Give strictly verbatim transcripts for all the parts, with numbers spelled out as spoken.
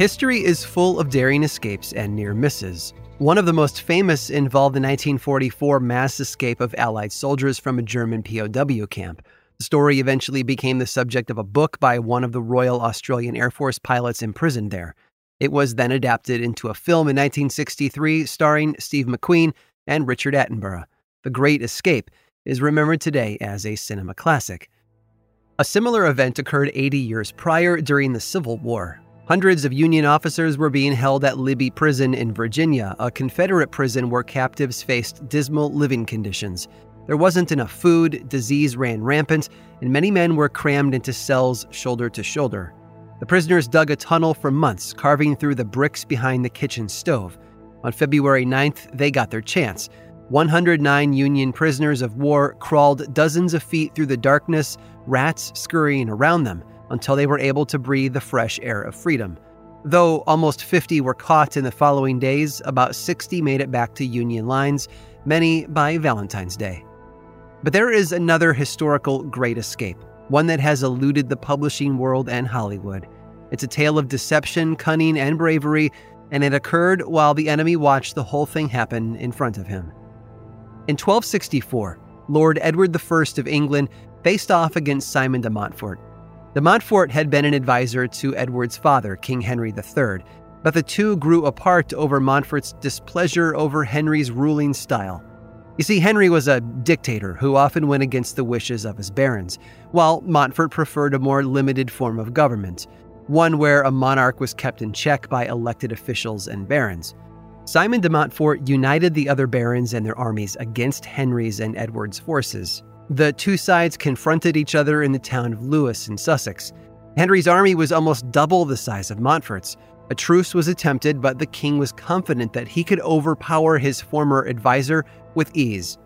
History is full of daring escapes and near misses. One of the most famous involved the nineteen forty-four mass escape of Allied soldiers from a German P O W camp. The story eventually became the subject of a book by one of the Royal Australian Air Force pilots imprisoned there. It was then adapted into a film in nineteen sixty-three starring Steve McQueen and Richard Attenborough. The Great Escape is remembered today as a cinema classic. A similar event occurred eighty years prior during the Civil War. Hundreds of Union officers were being held at Libby Prison in Virginia, a Confederate prison where captives faced dismal living conditions. There wasn't enough food, disease ran rampant, and many men were crammed into cells shoulder to shoulder. The prisoners dug a tunnel for months, carving through the bricks behind the kitchen stove. On February ninth, they got their chance. one hundred nine Union prisoners of war crawled dozens of feet through the darkness, rats scurrying around them, until they were able to breathe the fresh air of freedom. Though almost fifty were caught in the following days, about sixty made it back to Union lines, many by Valentine's Day. But there is another historical great escape, one that has eluded the publishing world and Hollywood. It's a tale of deception, cunning, and bravery, and it occurred while the enemy watched the whole thing happen in front of him. In twelve sixty-four, Lord Edward the First of England faced off against Simon de Montfort. De Montfort had been an advisor to Edward's father, King Henry the Third, but the two grew apart over Montfort's displeasure over Henry's ruling style. You see, Henry was a dictator who often went against the wishes of his barons, while Montfort preferred a more limited form of government, one where a monarch was kept in check by elected officials and barons. Simon de Montfort united the other barons and their armies against Henry's and Edward's forces. The two sides confronted each other in the town of Lewes in Sussex. Henry's army was almost double the size of Montfort's. A truce was attempted, but the king was confident that he could overpower his former advisor with ease.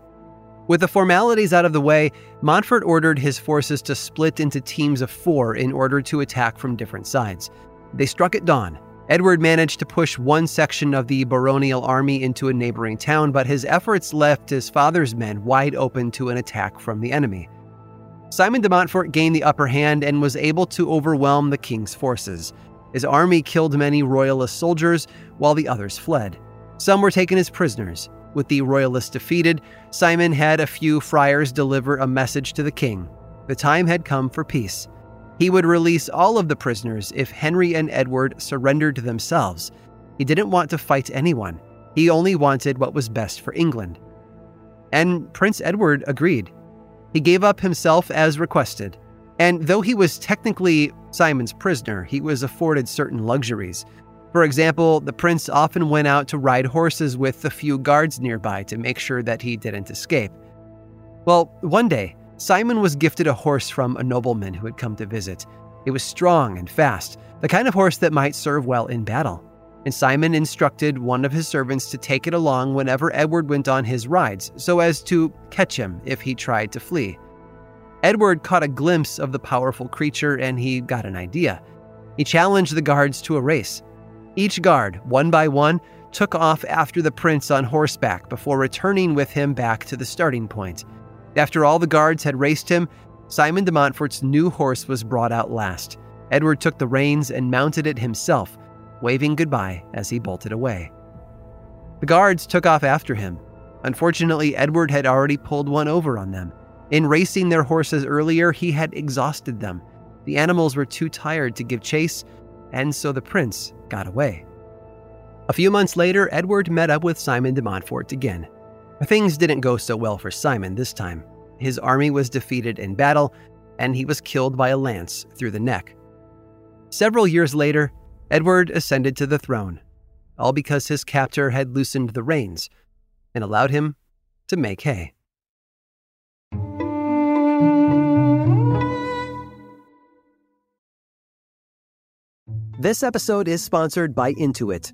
With the formalities out of the way, Montfort ordered his forces to split into teams of four in order to attack from different sides. They struck at dawn. Edward managed to push one section of the baronial army into a neighboring town, but his efforts left his father's men wide open to an attack from the enemy. Simon de Montfort gained the upper hand and was able to overwhelm the king's forces. His army killed many royalist soldiers, while the others fled. Some were taken as prisoners. With the royalists defeated, Simon had a few friars deliver a message to the king. The time had come for peace. He would release all of the prisoners if Henry and Edward surrendered to themselves. He didn't want to fight anyone. He only wanted what was best for England. And Prince Edward agreed. He gave up himself as requested. And though he was technically Simon's prisoner, he was afforded certain luxuries. For example, the prince often went out to ride horses with the few guards nearby to make sure that he didn't escape. Well, one day, Simon was gifted a horse from a nobleman who had come to visit. It was strong and fast, the kind of horse that might serve well in battle. And Simon instructed one of his servants to take it along whenever Edward went on his rides, so as to catch him if he tried to flee. Edward caught a glimpse of the powerful creature and he got an idea. He challenged the guards to a race. Each guard, one by one, took off after the prince on horseback before returning with him back to the starting point. After all the guards had raced him, Simon de Montfort's new horse was brought out last. Edward took the reins and mounted it himself, waving goodbye as he bolted away. The guards took off after him. Unfortunately, Edward had already pulled one over on them. In racing their horses earlier, he had exhausted them. The animals were too tired to give chase, and so the prince got away. A few months later, Edward met up with Simon de Montfort again. Things didn't go so well for Simon this time. His army was defeated in battle, and he was killed by a lance through the neck. Several years later, Edward ascended to the throne, all because his captor had loosened the reins and allowed him to make hay. This episode is sponsored by Intuit.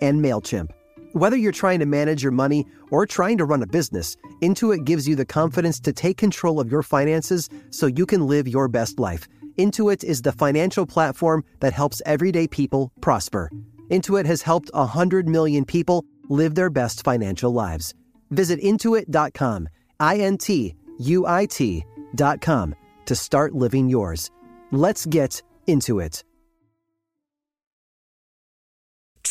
and MailChimp. Whether you're trying to manage your money or trying to run a business, Intuit gives you the confidence to take control of your finances so you can live your best life. Intuit is the financial platform that helps everyday people prosper. Intuit has helped one hundred million people live their best financial lives. Visit intuit dot com, I N T U I T dot com, to start living yours. Let's get into it.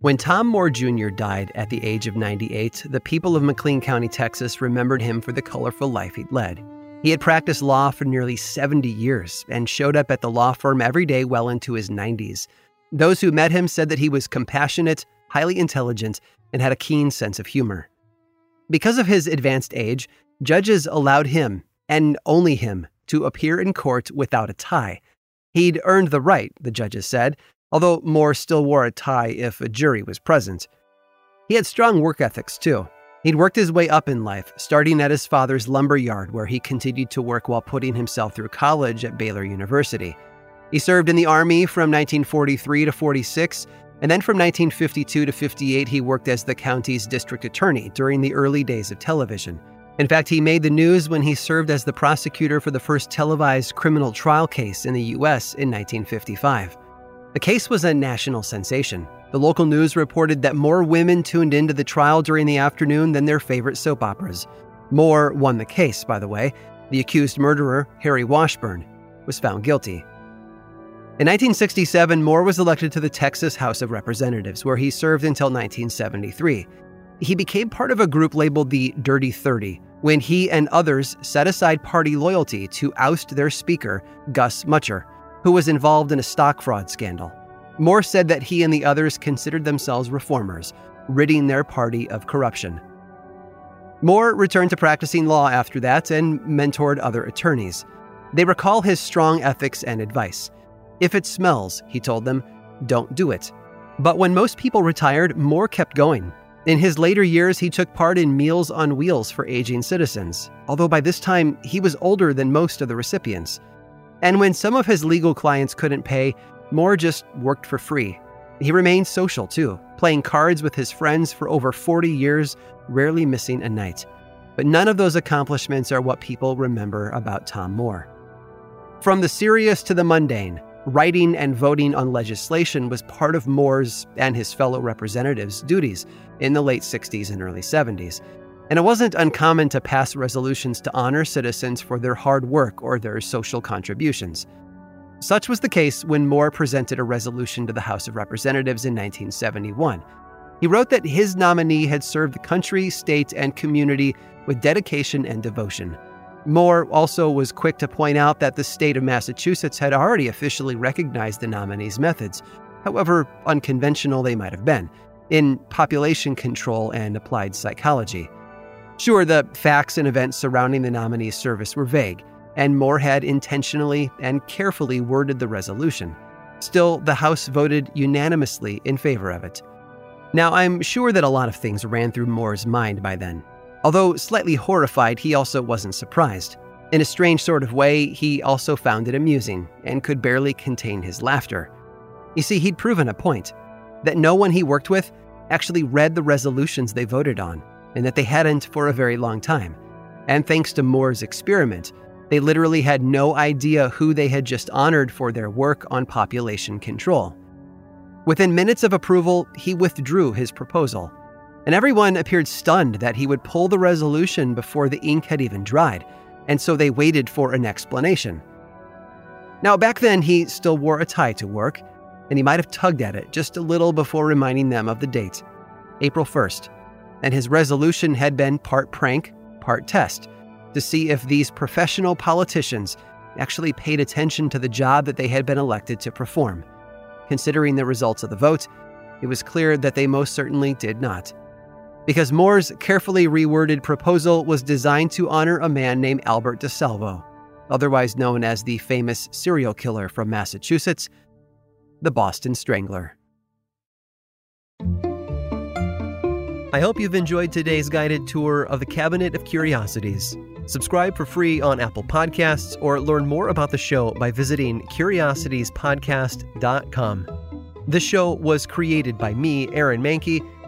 When Tom Moore Junior died at the age of ninety-eight, the people of McLean County, Texas remembered him for the colorful life he'd led. He had practiced law for nearly seventy years and showed up at the law firm every day well into his nineties. Those who met him said that he was compassionate, highly intelligent, and had a keen sense of humor. Because of his advanced age, judges allowed him, and only him, to appear in court without a tie. He'd earned the right, the judges said, although Moore still wore a tie if a jury was present. He had strong work ethics, too. He'd worked his way up in life, starting at his father's lumber yard, where he continued to work while putting himself through college at Baylor University. He served in the Army from nineteen forty-three to forty-six, and then from nineteen fifty-two to fifty-eight, he worked as the county's district attorney during the early days of television. In fact, he made the news when he served as the prosecutor for the first televised criminal trial case in the U S in nineteen fifty-five. The case was a national sensation. The local news reported that more women tuned into the trial during the afternoon than their favorite soap operas. Moore won the case, by the way. The accused murderer, Harry Washburn, was found guilty. In nineteen sixty-seven, Moore was elected to the Texas House of Representatives, where he served until nineteen seventy-three. He became part of a group labeled the Dirty Thirty, when he and others set aside party loyalty to oust their speaker, Gus Mucher, who was involved in a stock fraud scandal. Moore said that he and the others considered themselves reformers, ridding their party of corruption. Moore returned to practicing law after that and mentored other attorneys. They recall his strong ethics and advice. If it smells, he told them, don't do it. But when most people retired, Moore kept going. In his later years, he took part in Meals on Wheels for aging citizens, although by this time he was older than most of the recipients. And when some of his legal clients couldn't pay, Moore just worked for free. He remained social, too, playing cards with his friends for over forty years, rarely missing a night. But none of those accomplishments are what people remember about Tom Moore. From the serious to the mundane, writing and voting on legislation was part of Moore's and his fellow representatives' duties in the late sixties and early seventies. And it wasn't uncommon to pass resolutions to honor citizens for their hard work or their social contributions. Such was the case when Moore presented a resolution to the House of Representatives in nineteen seventy-one. He wrote that his nominee had served the country, state, and community with dedication and devotion. Moore also was quick to point out that the state of Massachusetts had already officially recognized the nominee's methods, however unconventional they might have been, in population control and applied psychology. Sure, the facts and events surrounding the nominee's service were vague, and Moore had intentionally and carefully worded the resolution. Still, the House voted unanimously in favor of it. Now, I'm sure that a lot of things ran through Moore's mind by then. Although slightly horrified, he also wasn't surprised. In a strange sort of way, he also found it amusing and could barely contain his laughter. You see, he'd proven a point, that no one he worked with actually read the resolutions they voted on, and that they hadn't for a very long time. And thanks to Moore's experiment, they literally had no idea who they had just honored for their work on population control. Within minutes of approval, he withdrew his proposal. And everyone appeared stunned that he would pull the resolution before the ink had even dried, and so they waited for an explanation. Now, back then, he still wore a tie to work, and he might have tugged at it just a little before reminding them of the date, April first, and his resolution had been part prank, part test, to see if these professional politicians actually paid attention to the job that they had been elected to perform. Considering the results of the vote, it was clear that they most certainly did not, because Moore's carefully reworded proposal was designed to honor a man named Albert DeSalvo, otherwise known as the famous serial killer from Massachusetts, the Boston Strangler. I hope you've enjoyed today's guided tour of the Cabinet of Curiosities. Subscribe for free on Apple Podcasts or learn more about the show by visiting curiosities podcast dot com. This show was created by me, Aaron Mahnke,